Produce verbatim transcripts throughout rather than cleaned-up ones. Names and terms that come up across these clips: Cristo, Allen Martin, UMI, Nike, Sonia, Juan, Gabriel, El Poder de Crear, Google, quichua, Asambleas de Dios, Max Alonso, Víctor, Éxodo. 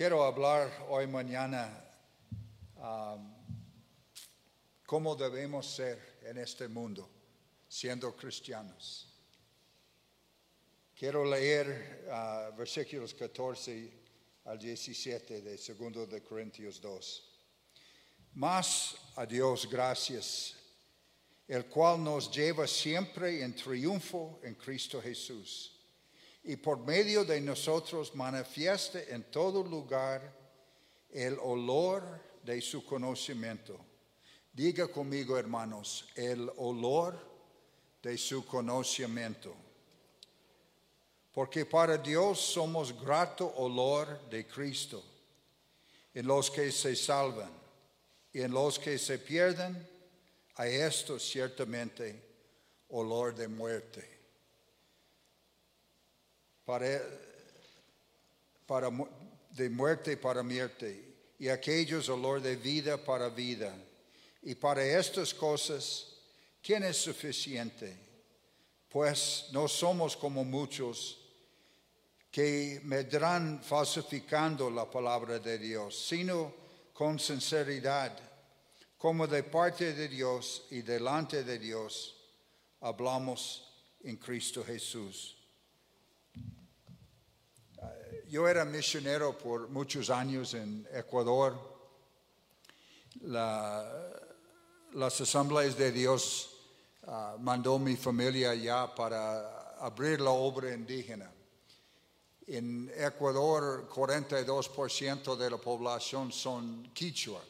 Quiero hablar hoy mañana um, cómo debemos ser en este mundo siendo cristianos. Quiero leer uh, versículos catorce al diecisiete de dos de Corintios dos. Mas a Dios gracias, el cual nos lleva siempre en triunfo en Cristo Jesús, y por medio de nosotros manifiesta en todo lugar el olor de su conocimiento. Diga conmigo, hermanos, el olor de su conocimiento. Porque para Dios somos grato olor de Cristo, en los que se salvan y en los que se pierden, a esto ciertamente olor de muerte. Para, para, de muerte para muerte, y aquellos olor de vida para vida. Y para estas cosas, ¿quién es suficiente? Pues no somos como muchos que medran falsificando la palabra de Dios, sino con sinceridad, como de parte de Dios y delante de Dios, hablamos en Cristo Jesús. Yo era misionero por muchos años en Ecuador. La, las Asambleas de Dios uh, mandó mi familia allá para abrir la obra indígena. En Ecuador, cuarenta y dos por ciento de la población son quichua.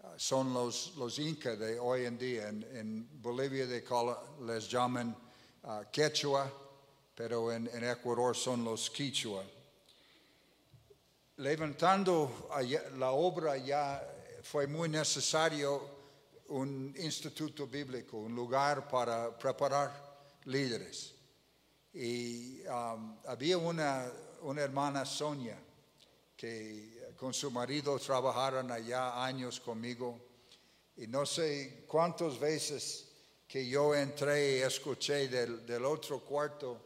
Uh, son los, los incas de hoy en día. En, en Bolivia de Cala, les llaman uh, quechua, pero en, en Ecuador son los quichua. Levantando allá, la obra ya fue muy necesario un instituto bíblico, un lugar para preparar líderes. Y um, había una, una hermana, Sonia, que con su marido trabajaron allá años conmigo. Y no sé cuántas veces que yo entré y escuché del, del otro cuarto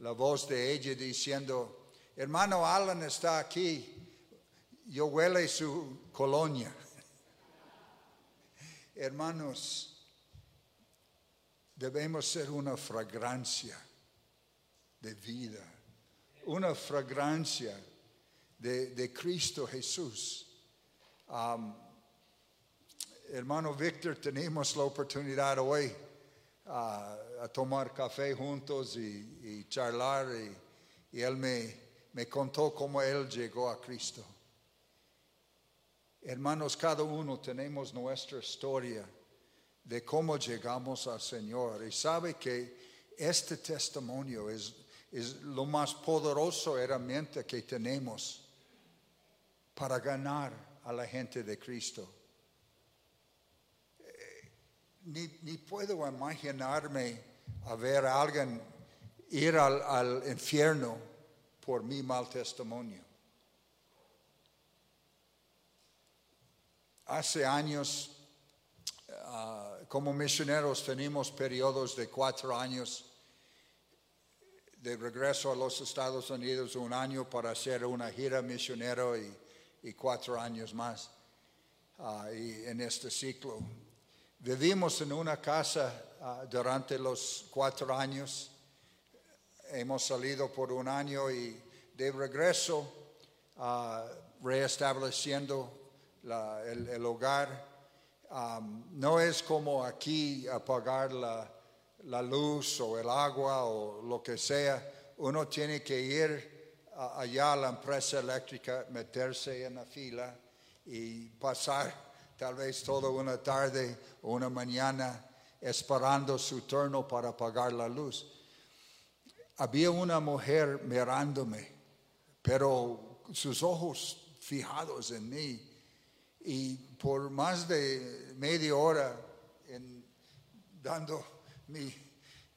la voz de ella diciendo: hermano Alan está aquí, yo huele su colonia. Hermanos, debemos ser una fragancia de vida, una fragancia de, de Cristo Jesús. Um, hermano Víctor, tenemos la oportunidad hoy uh, a tomar café juntos y, y charlar, y, y él me... Me contó cómo él llegó a Cristo. Hermanos, cada uno tenemos nuestra historia de cómo llegamos al Señor. Y sabe que este testimonio es, es lo más poderoso herramienta que tenemos para ganar a la gente de Cristo. Ni, ni puedo imaginarme a ver a alguien ir al, al infierno por mi mal testimonio. Hace años, uh, como misioneros, teníamos periodos de cuatro años de regreso a los Estados Unidos, un año para hacer una gira misionero y, y cuatro años más uh, y en este ciclo. Vivimos en una casa uh, durante los cuatro años. Hemos salido por un año y de regreso, uh, reestableciendo la, el, el hogar. Um, no es como aquí apagar la, la luz o el agua o lo que sea. Uno tiene que ir a, allá a la empresa eléctrica, meterse en la fila y pasar tal vez toda una tarde o una mañana esperando su turno para apagar la luz. Había una mujer mirándome, pero sus ojos fijados en mí. Y por más de media hora, en, dando mi,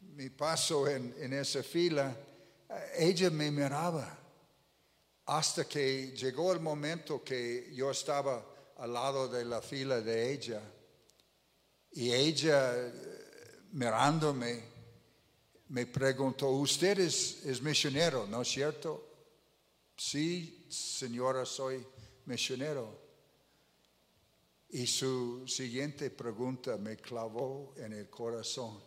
mi paso en, en esa fila, ella me miraba. Hasta que llegó el momento que yo estaba al lado de la fila de ella. Y ella mirándome me preguntó: usted es, es misionero, ¿no es cierto? sí, señora, soy misionero. Y su siguiente pregunta me clavó en el corazón.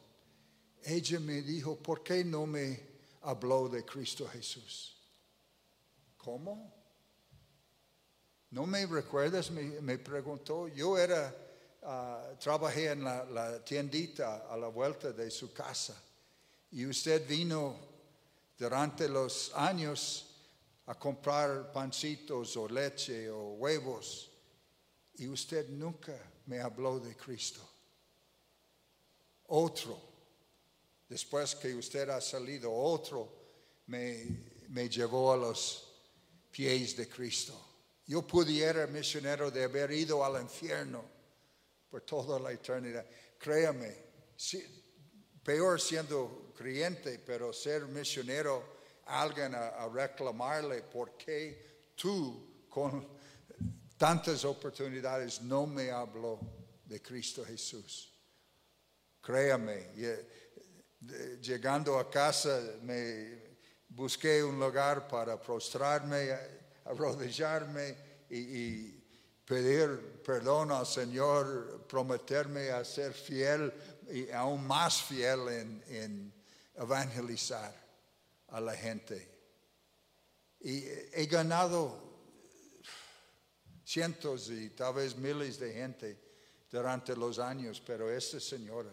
Ella me dijo, ¿por qué no me habló de Cristo Jesús? ¿Cómo? ¿No me recuerdas? Me, me preguntó. Yo era, uh, trabajé en la, la tiendita a la vuelta de su casa. Y usted vino durante los años a comprar pancitos o leche o huevos. Y usted nunca me habló de Cristo. Otro, después que usted ha salido, otro me, me llevó a los pies de Cristo. Yo pudiera, misionero, de haber ido al infierno por toda la eternidad. Créame, si, peor siendo creyente, pero ser misionero, alguien a, a reclamarle, ¿por qué tú con tantas oportunidades no me habló de Cristo Jesús? Créame, llegando a casa me busqué un lugar para prostrarme, arrodillarme y, y pedir perdón al Señor, prometerme a ser fiel y aún más fiel en, en evangelizar a la gente. Y he ganado cientos y tal vez miles de gente durante los años, pero esta señora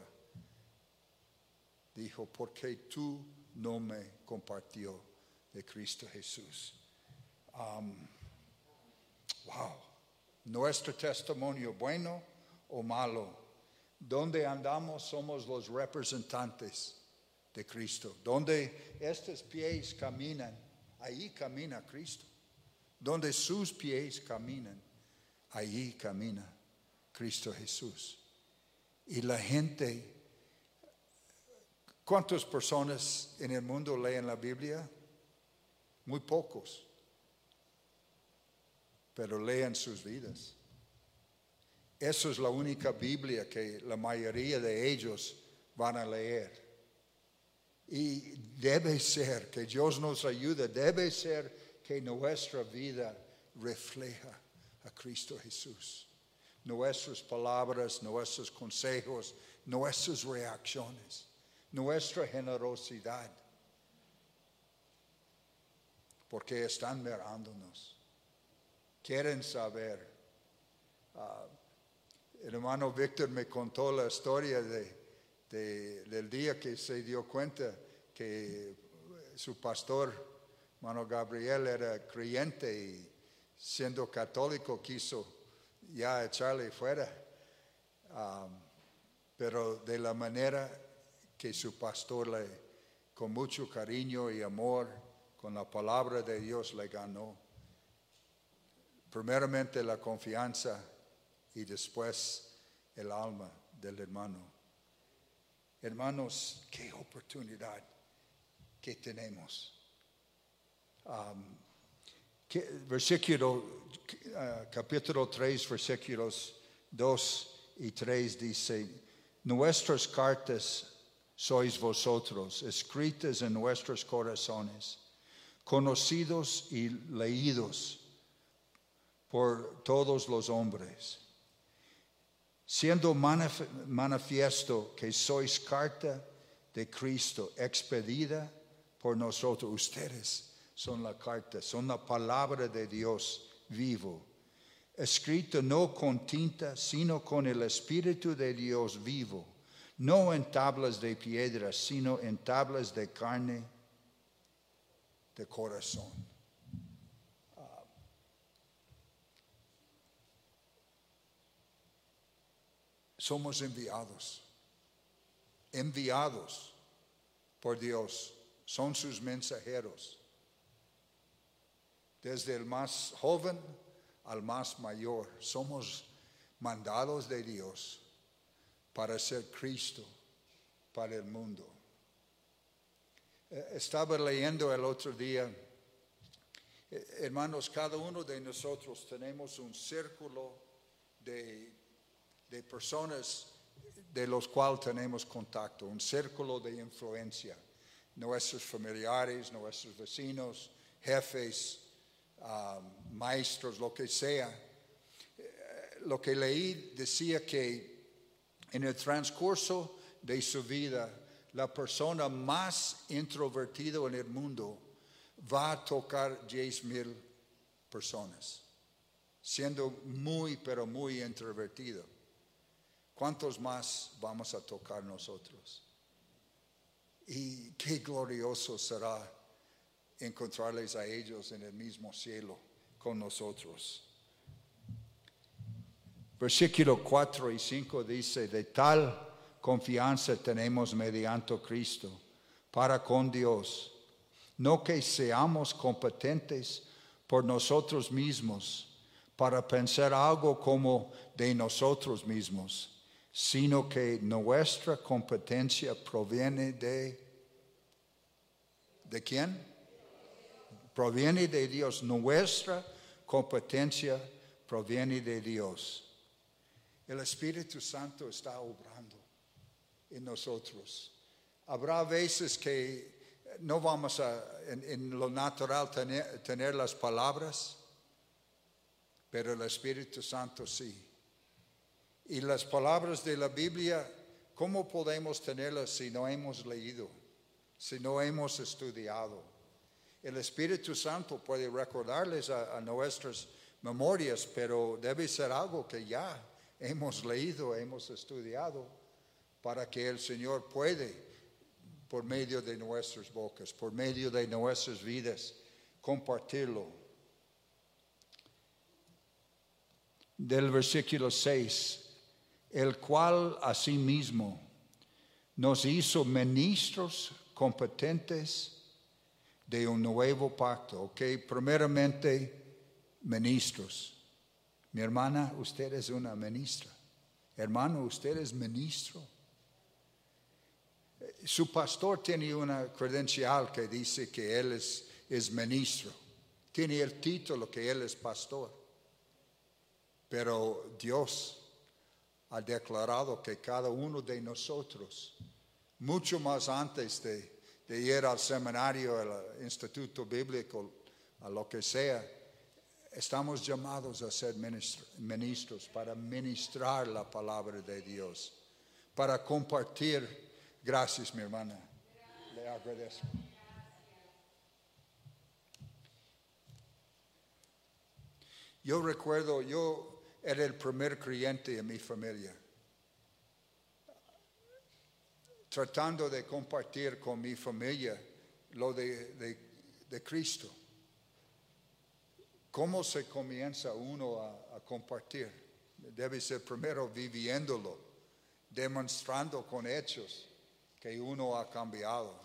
dijo, ¿por qué tú no me compartió de Cristo Jesús? Um, wow, nuestro testimonio, bueno o malo, donde andamos somos los representantes de Cristo. Donde estos pies caminan, ahí camina Cristo. Donde sus pies caminan, allí camina Cristo Jesús. Y la gente, ¿cuántas personas en el mundo leen la Biblia? Muy pocos, pero leen sus vidas. Esa es la única Biblia que la mayoría de ellos van a leer. Y debe ser, que Dios nos ayude, debe ser que nuestra vida refleja a Cristo Jesús. Nuestras palabras, nuestros consejos, nuestras reacciones, nuestra generosidad. Porque están mirándonos. Quieren saber. Uh, el hermano Víctor me contó la historia de, de, del día que se dio cuenta que su pastor, hermano Gabriel, era creyente y siendo católico quiso ya echarle fuera. Um, pero de la manera que su pastor le, con mucho cariño y amor, con la palabra de Dios le ganó. Primeramente la confianza y después el alma del hermano. Hermanos, qué oportunidad que tenemos. Um, que, versículo, uh, capítulo tres, versículos dos y tres dice, nuestras cartas sois vosotros, escritas en nuestros corazones, conocidos y leídos por todos los hombres, siendo manif manifiesto que sois carta de Cristo, expedida por nosotros. Ustedes son la carta, son la palabra de Dios vivo, escrito no con tinta, sino con el Espíritu de Dios vivo, no en tablas de piedra, sino en tablas de carne, de corazón. Uh, somos enviados, enviados por Dios, son sus mensajeros. Desde el más joven al más mayor, somos mandados de Dios para ser Cristo para el mundo. Estaba leyendo el otro día, hermanos, cada uno de nosotros tenemos un círculo de, de personas de los cuales tenemos contacto, un círculo de influencia, nuestros familiares, nuestros vecinos, jefes, uh, maestros, lo que sea. Lo que leí decía que en el transcurso de su vida, la persona más introvertida en el mundo va a tocar diez mil personas, siendo muy, pero muy introvertido. ¿Cuántos más vamos a tocar nosotros? Y qué glorioso será encontrarles a ellos en el mismo cielo con nosotros. Versículo cuatro y cinco dice: de tal confianza tenemos mediante Cristo para con Dios, no que seamos competentes por nosotros mismos para pensar algo como de nosotros mismos, sino que nuestra competencia proviene de, ¿de quién? Proviene de Dios. Nuestra competencia proviene de Dios. El Espíritu Santo está obrando en nosotros. Habrá veces que no vamos a, en, en lo natural, tener, tener las palabras, pero el Espíritu Santo sí. Y las palabras de la Biblia, ¿cómo podemos tenerlas si no hemos leído, si no hemos estudiado? El Espíritu Santo puede recordarles a, a nuestras memorias, pero debe ser algo que ya hemos leído, hemos estudiado, para que el Señor puede, por medio de nuestras bocas, por medio de nuestras vidas, compartirlo. Del versículo seis, el cual asimismo nos hizo ministros competentes de un nuevo pacto. Ok, primeramente, ministros. Mi hermana, usted es una ministra. Hermano, usted es ministro. Su pastor tiene una credencial que dice que él es, es ministro. Tiene el título que él es pastor. Pero Dios ha declarado que cada uno de nosotros, mucho más antes de, de ir al seminario, al instituto bíblico, a lo que sea, estamos llamados a ser ministro, ministros para ministrar la palabra de Dios, para compartir. Gracias, mi hermana. Le agradezco. Yo recuerdo, yo era el primer creyente en mi familia. Tratando de compartir con mi familia lo de, de, de Cristo. ¿Cómo se comienza uno a, a compartir? Debe ser primero viviéndolo, demostrando con hechos que uno ha cambiado,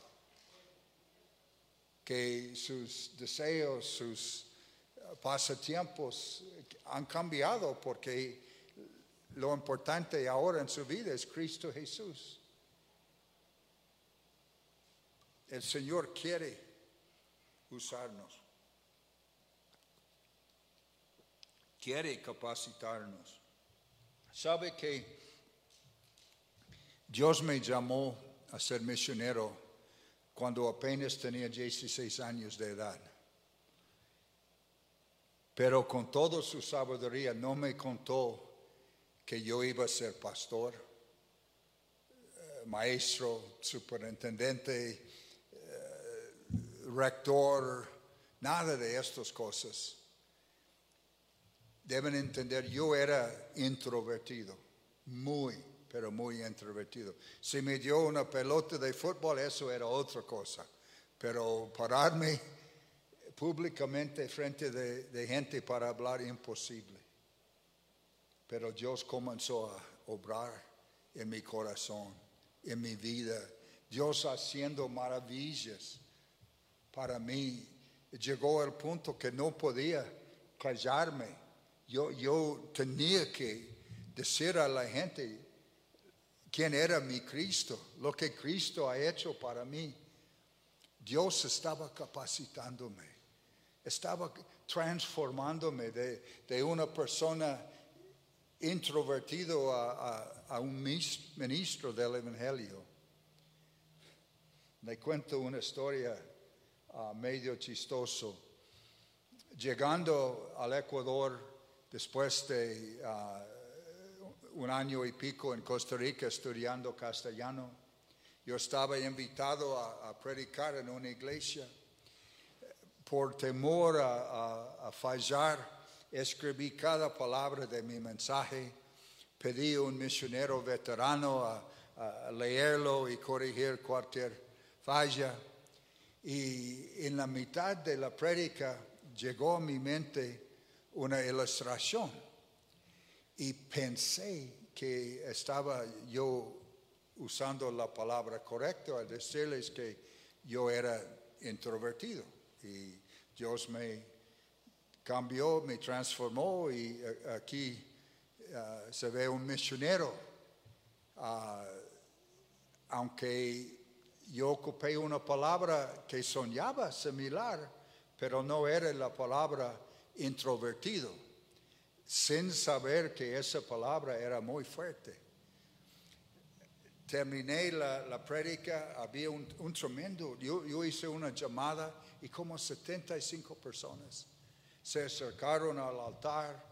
que sus deseos, sus pasatiempos han cambiado, porque lo importante ahora en su vida es Cristo Jesús. El Señor quiere usarnos, quiere capacitarnos. Sabe que Dios me llamó a ser misionero cuando apenas tenía dieciséis años de edad. Pero con toda su sabiduría no me contó que yo iba a ser pastor, maestro, superintendente, rector, nada de estas cosas. Deben entender, yo era introvertido, muy pero muy introvertido. Si me dio una pelota de fútbol, eso era otra cosa. Pero pararme públicamente frente de, de gente para hablar, imposible. Pero Dios comenzó a obrar en mi corazón, en mi vida. Dios haciendo maravillas para mí. Llegó el punto que no podía callarme. Yo, yo tenía que decir a la gente quién era mi Cristo, lo que Cristo ha hecho para mí. Dios estaba capacitándome, estaba transformándome de, de una persona introvertida a, a, a un ministro del Evangelio. Le cuento una historia uh, medio chistoso. llegando al Ecuador después de uh, un año y pico en Costa Rica estudiando castellano, yo estaba invitado a, a predicar en una iglesia. Por temor a, a, a fallar, escribí cada palabra de mi mensaje. Pedí a un misionero veterano a, a leerlo y corregir cualquier falla. Y en la mitad de la prédica llegó a mi mente una ilustración. Y pensé que estaba yo usando la palabra correcta al decirles que yo era introvertido. Y Dios me cambió, me transformó, y aquí uh, se ve un misionero. Uh, aunque yo ocupé una palabra que soñaba similar, pero no era la palabra introvertido, sin saber que esa palabra era muy fuerte. Terminé la, la prédica, había un, un tremendo, yo, yo hice una llamada y como setenta y cinco personas se acercaron al altar,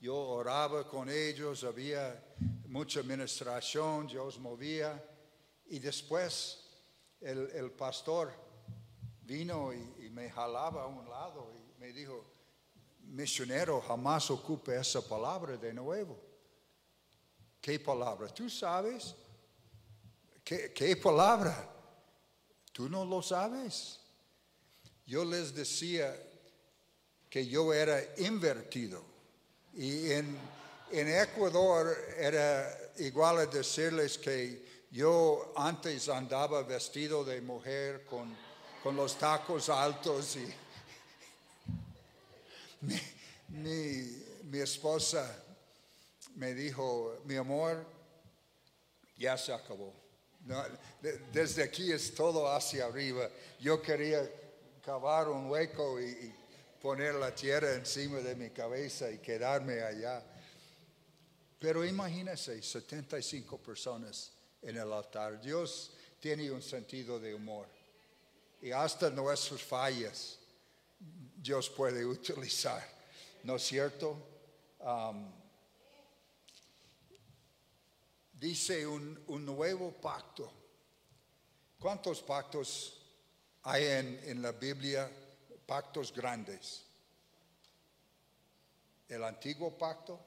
yo oraba con ellos, había mucha ministración, Dios movía, y después el, el pastor vino y, y me jalaba a un lado y me dijo, misionero, jamás ocupe esa palabra de nuevo. ¿Qué palabra? ¿Tú sabes? ¿Qué, ¿Qué palabra? Tú no lo sabes. Yo les decía que yo era invertido. Y en, en Ecuador era igual a decirles que yo antes andaba vestido de mujer con, con los tacos altos. Y mi, mi, mi esposa me dijo, mi amor, ya se acabó. No, desde aquí es todo hacia arriba. Yo quería cavar un hueco y, y poner la tierra encima de mi cabeza y quedarme allá. Pero imagínense, setenta y cinco personas en el altar. Dios tiene un sentido de humor. Y hasta nuestras fallas Dios puede utilizar, ¿no es cierto? Um, Dice un, un nuevo pacto. ¿Cuántos pactos hay en, en la Biblia? Pactos grandes. El antiguo pacto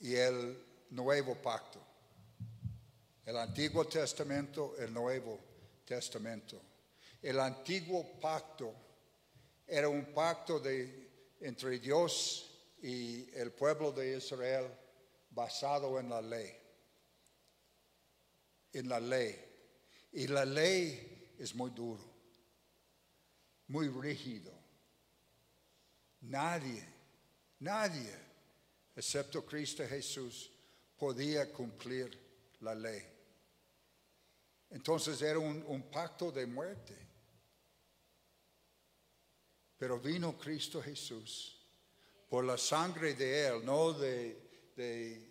y el nuevo pacto. El Antiguo Testamento, el Nuevo Testamento. El antiguo pacto era un pacto de, entre Dios y el pueblo de Israel, basado en la ley, en la ley. Y la ley es muy duro, muy rígido. Nadie, nadie, excepto Cristo Jesús, podía cumplir la ley. Entonces era un, un pacto de muerte. Pero vino Cristo Jesús por la sangre de Él, no de... de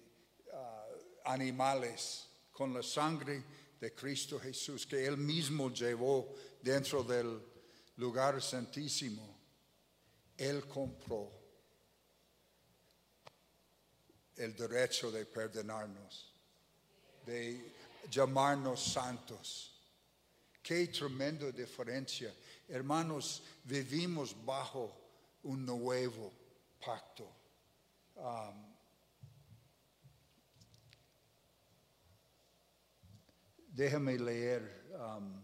uh, animales, con la sangre de Cristo Jesús que Él mismo llevó dentro del lugar santísimo. Él compró el derecho de perdonarnos, de llamarnos santos. Qué tremenda diferencia. Hermanos, vivimos bajo un nuevo pacto. Um, Déjame leer. Um,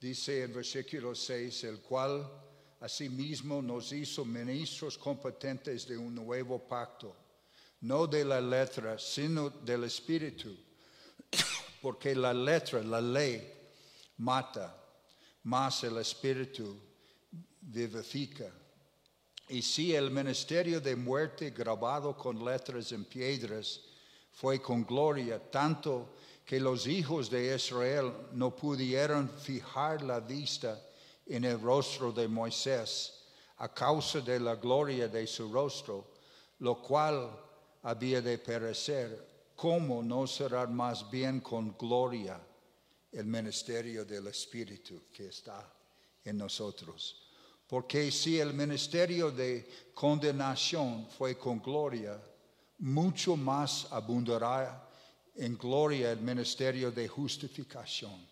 dice en versículo seis, el cual asimismo nos hizo ministros competentes de un nuevo pacto, no de la letra, sino del espíritu, porque la letra, la ley, mata, mas el espíritu vivifica. Y si el ministerio de muerte grabado con letras en piedras fue con gloria, tanto que los hijos de Israel no pudieron fijar la vista en el rostro de Moisés a causa de la gloria de su rostro, lo cual había de perecer. ¿Cómo no será más bien con gloria el ministerio del Espíritu que está en nosotros. Porque si el ministerio de condenación fue con gloria, mucho más abundará en gloria el ministerio de justificación.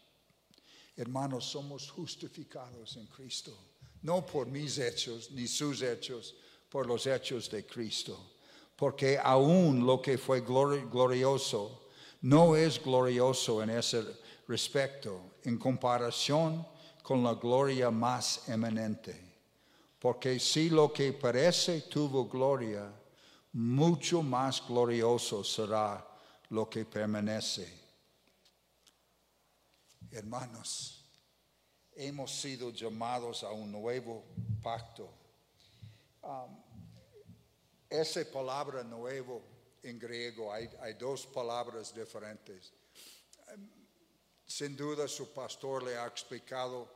Hermanos, somos justificados en Cristo, no por mis hechos ni sus hechos, por los hechos de Cristo. Porque aún lo que fue glorioso no es glorioso en ese respecto, en comparación con la gloria más eminente. Porque si lo que parece tuvo gloria, mucho más glorioso será lo que permanece. Hermanos, hemos sido llamados a un nuevo pacto. Um, esa palabra nuevo en griego, hay, hay dos palabras diferentes. Sin duda su pastor le ha explicado,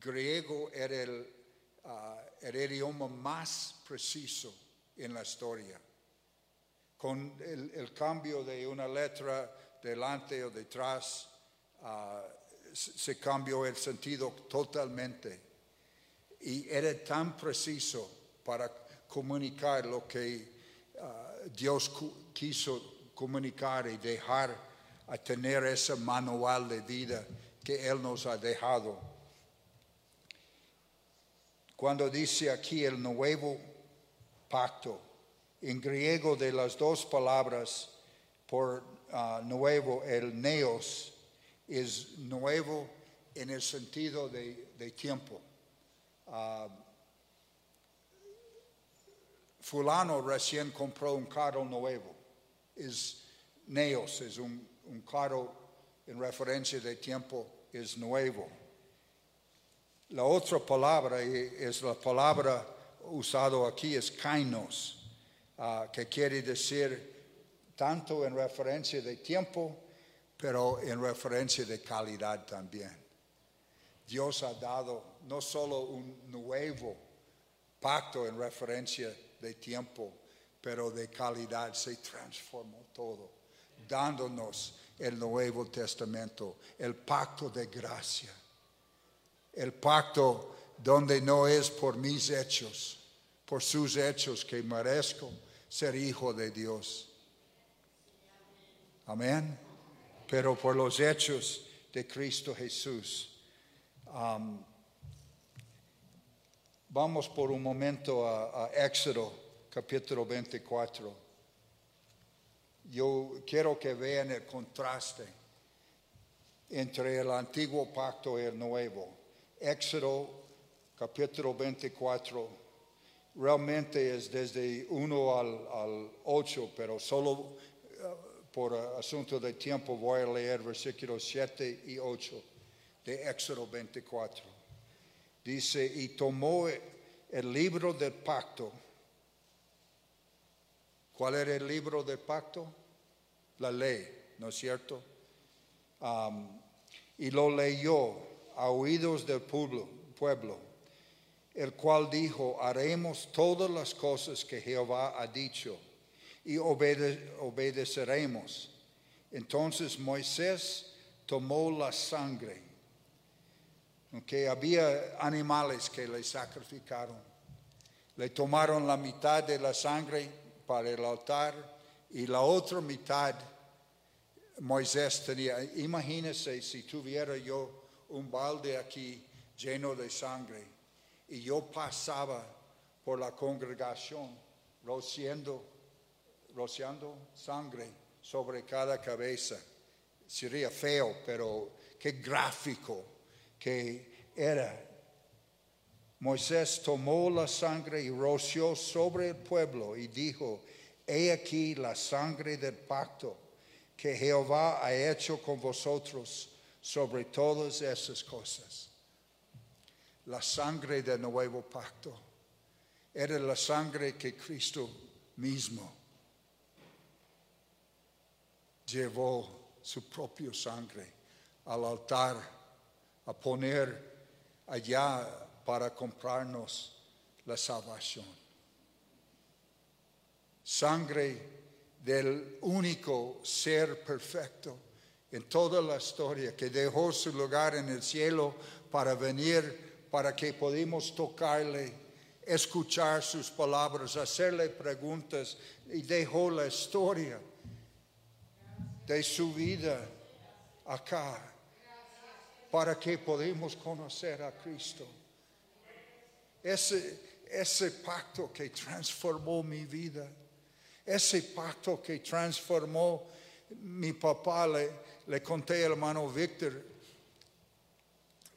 griego era el, uh, el idioma más preciso en la historia. Con el, el cambio de una letra delante o detrás, uh, se cambió el sentido totalmente. Y era tan preciso para comunicar lo que uh, Dios quiso comunicar y dejar a tener ese manual de vida que Él nos ha dejado. Cuando dice aquí el nuevo pacto, en griego de las dos palabras por uh, nuevo, el neos, es nuevo en el sentido de, de tiempo. Uh, fulano recién compró un carro nuevo. Es neos, es un, un carro en referencia de tiempo, es nuevo. La otra palabra es la palabra usada aquí, es kainos. Uh, que quiere decir tanto en referencia de tiempo, pero en referencia de calidad también. Dios ha dado no solo un nuevo pacto en referencia de tiempo, pero de calidad. Se transformó todo, dándonos el Nuevo Testamento, el pacto de gracia, el pacto donde no es por mis hechos, por sus hechos que merezco ser hijo de Dios. Amén. Pero por los hechos de Cristo Jesús. Um, vamos por un momento a, a Éxodo capítulo veinticuatro. Yo quiero que vean el contraste entre el antiguo pacto y el nuevo. Éxodo capítulo veinticuatro. Realmente es desde uno al, al ocho, pero solo uh, por uh, asunto de tiempo voy a leer versículos siete y ocho de Éxodo veinticuatro. Dice, y tomó el libro del pacto. ¿Cuál era el libro del pacto? La ley, ¿no es cierto? Um, y lo leyó a oídos del pueblo, pueblo. El cual dijo, haremos todas las cosas que Jehová ha dicho y obede- obedeceremos. Entonces Moisés tomó la sangre, aunque había animales que le sacrificaron. Le tomaron la mitad de la sangre para el altar y la otra mitad Moisés tenía. Imagínense si tuviera yo un balde aquí lleno de sangre. Y yo pasaba por la congregación rociando, rociando sangre sobre cada cabeza. Sería feo, pero qué gráfico que era. Moisés tomó la sangre y roció sobre el pueblo y dijo, he aquí la sangre del pacto que Jehová ha hecho con vosotros sobre todas esas cosas. La sangre del nuevo pacto era la sangre que Cristo mismo llevó, su propia sangre, al altar a poner allá para comprarnos la salvación. Sangre del único ser perfecto en toda la historia, que dejó su lugar en el cielo para venir, para que podamos tocarle, escuchar sus palabras, hacerle preguntas, y dejó la historia de su vida acá, para que podamos conocer a Cristo. Ese, ese pacto que transformó mi vida, ese pacto que transformó mi papá. Le, le conté al hermano Víctor,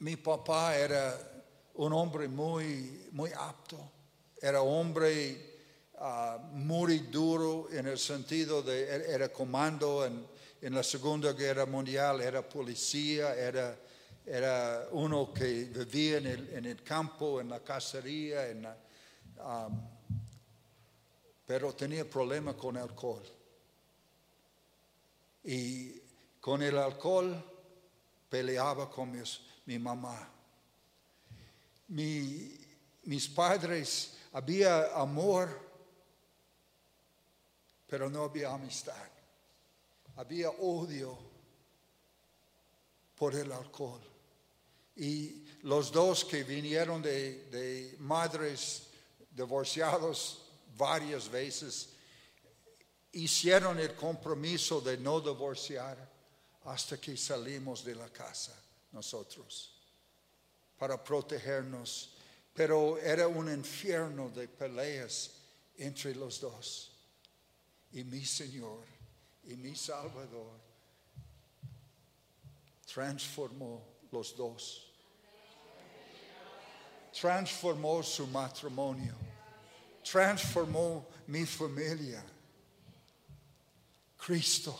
mi papá era un hombre muy, muy apto, era hombre uh, muy duro en el sentido de, era comando en, en la Segunda Guerra Mundial, era policía, era... Era uno que vivía en el, en el campo, en la cacería, en la, um, pero tenía problemas con alcohol. Y con el alcohol peleaba con mis, mi mamá. Mi, mis padres, había amor, pero no había amistad. Había odio por el alcohol. Y los dos que vinieron de, de madres divorciadas varias veces, hicieron el compromiso de no divorciar hasta que salimos de la casa nosotros, para protegernos. Pero era un infierno de peleas entre los dos. Y mi Señor y mi Salvador transformó los dos. Transformó su matrimonio. Transformó mi familia. Cristo.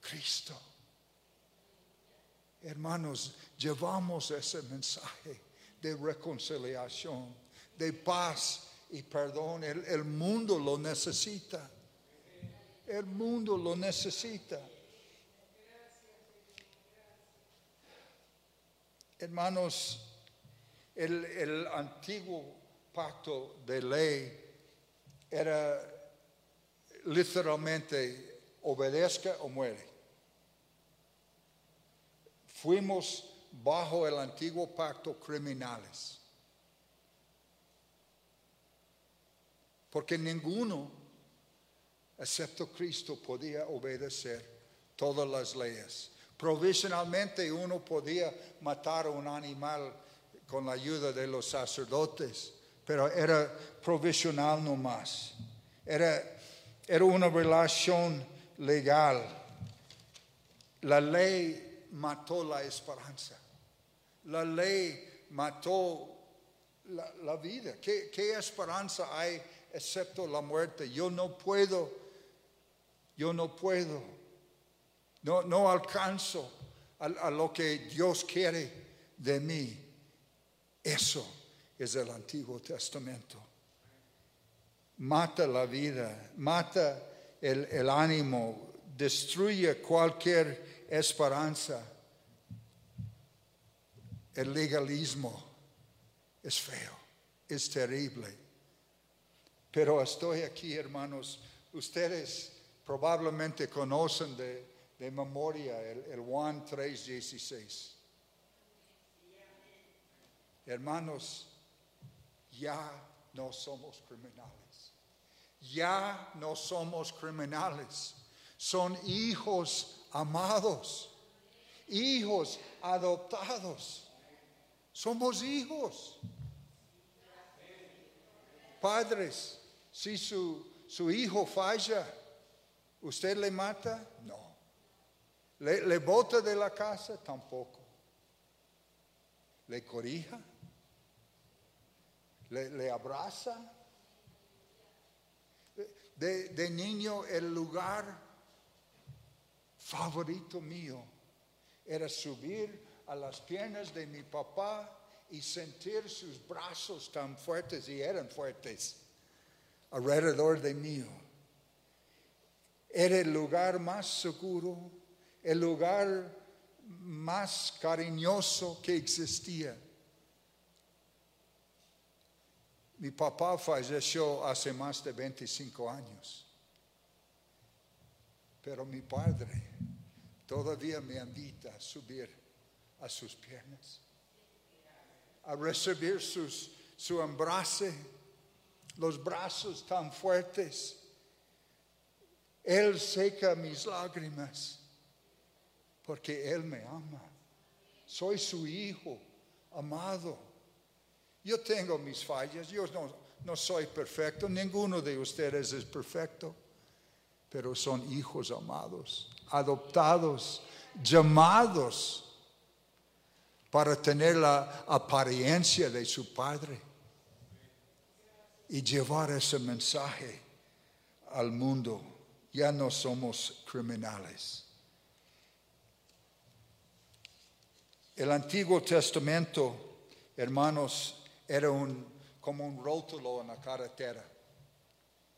Cristo. Hermanos, llevamos ese mensaje de reconciliación, de paz y perdón. El, el mundo lo necesita. El mundo lo necesita. Hermanos, el, el antiguo pacto de ley era literalmente obedezca o muere. Fuimos bajo el antiguo pacto criminales, porque ninguno, excepto Cristo, podía obedecer todas las leyes. Provisionalmente uno podía matar a un animal con la ayuda de los sacerdotes, pero era provisional nomás. Era, era una relación legal. La ley mató la esperanza. La ley mató la, la vida. ¿Qué, qué esperanza hay excepto la muerte? Yo no puedo, yo no puedo. No, no alcanzo a, a lo que Dios quiere de mí. Eso es el Antiguo Testamento. Mata la vida, mata el, el ánimo, destruye cualquier esperanza. El legalismo es feo, es terrible. Pero estoy aquí, hermanos. Ustedes probablemente conocen de... de memoria, el, el Juan tres dieciséis. Hermanos, ya no somos criminales. Ya no somos criminales. Son hijos amados, hijos adoptados. Somos hijos. Padres, si su, su hijo falla, ¿usted le mata? No. Le, le bota de la casa, tampoco. Le corrija, le, le abraza. De, de niño, el lugar favorito mío era subir a las piernas de mi papá y sentir sus brazos tan fuertes, y eran fuertes, alrededor de mí. Era el lugar más seguro, el lugar más cariñoso que existía. Mi papá falleció hace más de veinticinco años, pero mi padre todavía me invita a subir a sus piernas, a recibir sus, su abrazo, los brazos tan fuertes. Él seca mis lágrimas porque Él me ama. Soy su hijo amado. Yo tengo mis fallas, yo no, no soy perfecto, ninguno de ustedes es perfecto, pero son hijos amados, adoptados, llamados para tener la apariencia de su Padre y llevar ese mensaje al mundo. Ya no somos criminales. El Antiguo Testamento, hermanos, era un, como un rótulo en la carretera,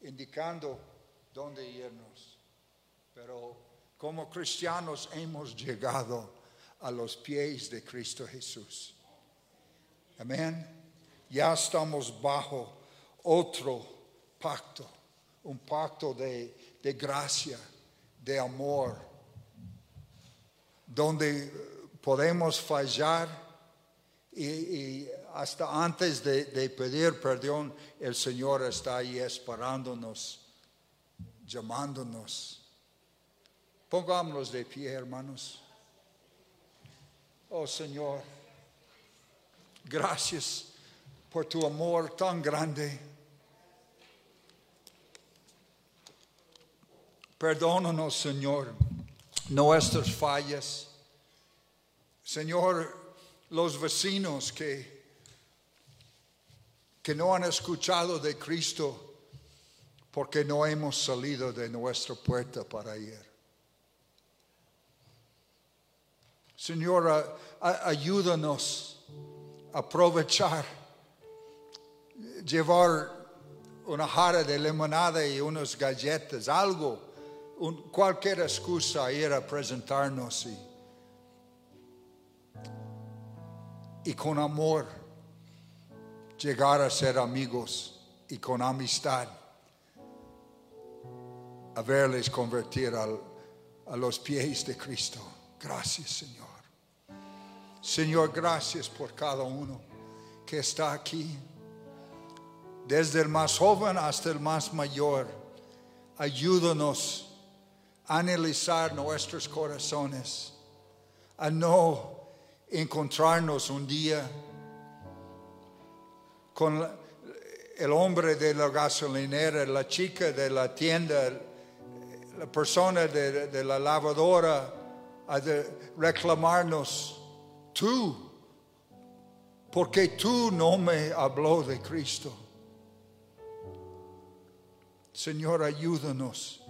indicando dónde irnos. Pero como cristianos hemos llegado a los pies de Cristo Jesús. Amén. Ya estamos bajo otro pacto, un pacto de, de gracia, de amor, donde podemos fallar y, y hasta antes de, de pedir perdón, el Señor está ahí esperándonos, llamándonos. Pongámonos de pie, hermanos. Oh Señor, gracias por tu amor tan grande. Perdónanos, Señor, nuestras fallas. Señor, los vecinos que, que no han escuchado de Cristo porque no hemos salido de nuestra puerta para ir. Señor, a, a, ayúdanos a aprovechar, llevar una jarra de limonada y unas galletas, algo, un, cualquier excusa, ir a presentarnos y Y con amor llegar a ser amigos y con amistad a verles convertir al, a los pies de Cristo. Gracias, Señor. Señor, gracias por cada uno que está aquí, desde el más joven hasta el más mayor. Ayúdanos a analizar nuestros corazones, a no encontrarnos un día con el hombre de la gasolinera, la chica de la tienda, la persona de, de la lavadora, a reclamarnos: tú, porque tú no me habló de Cristo. Señor, ayúdanos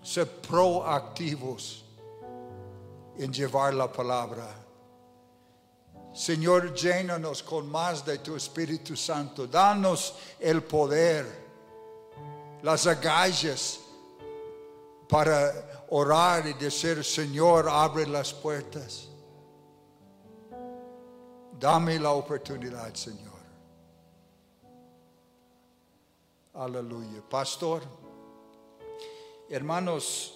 a ser proactivos en llevar la palabra. Señor, llénanos con más de tu Espíritu Santo. Danos el poder, las agallas para orar y decir: Señor, abre las puertas. Dame la oportunidad, Señor. Aleluya. Pastor, hermanos,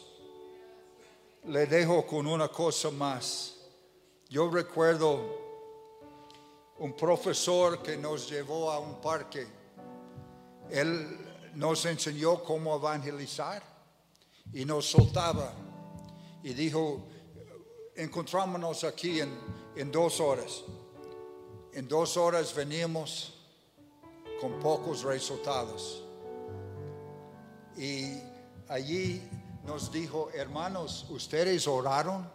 le dejo con una cosa más. Yo recuerdo un profesor que nos llevó a un parque. Él nos enseñó cómo evangelizar y nos soltaba. Y dijo: encontrámonos aquí en, en dos horas. En dos horas venimos con pocos resultados. Y allí nos dijo: hermanos, ustedes oraron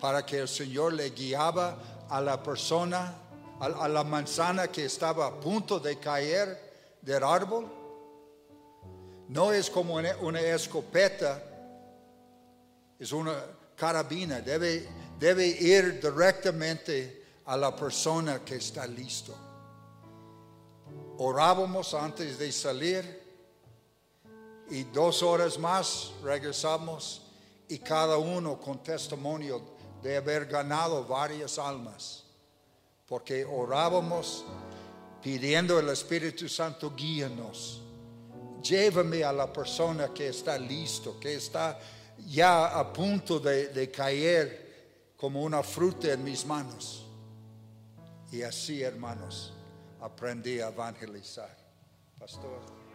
para que el Señor le guiaba a la persona, a, a la manzana que estaba a punto de caer del árbol. No es como una, una escopeta, es una carabina. Debe, debe ir directamente a la persona que está listo. Orábamos antes de salir. Y dos horas más regresamos y cada uno con testimonio de haber ganado varias almas. Porque orábamos pidiendo al Espíritu Santo: guíanos, llévame a la persona que está listo, que está ya a punto de, de caer como una fruta en mis manos. Y así, hermanos, aprendí a evangelizar. Pastor.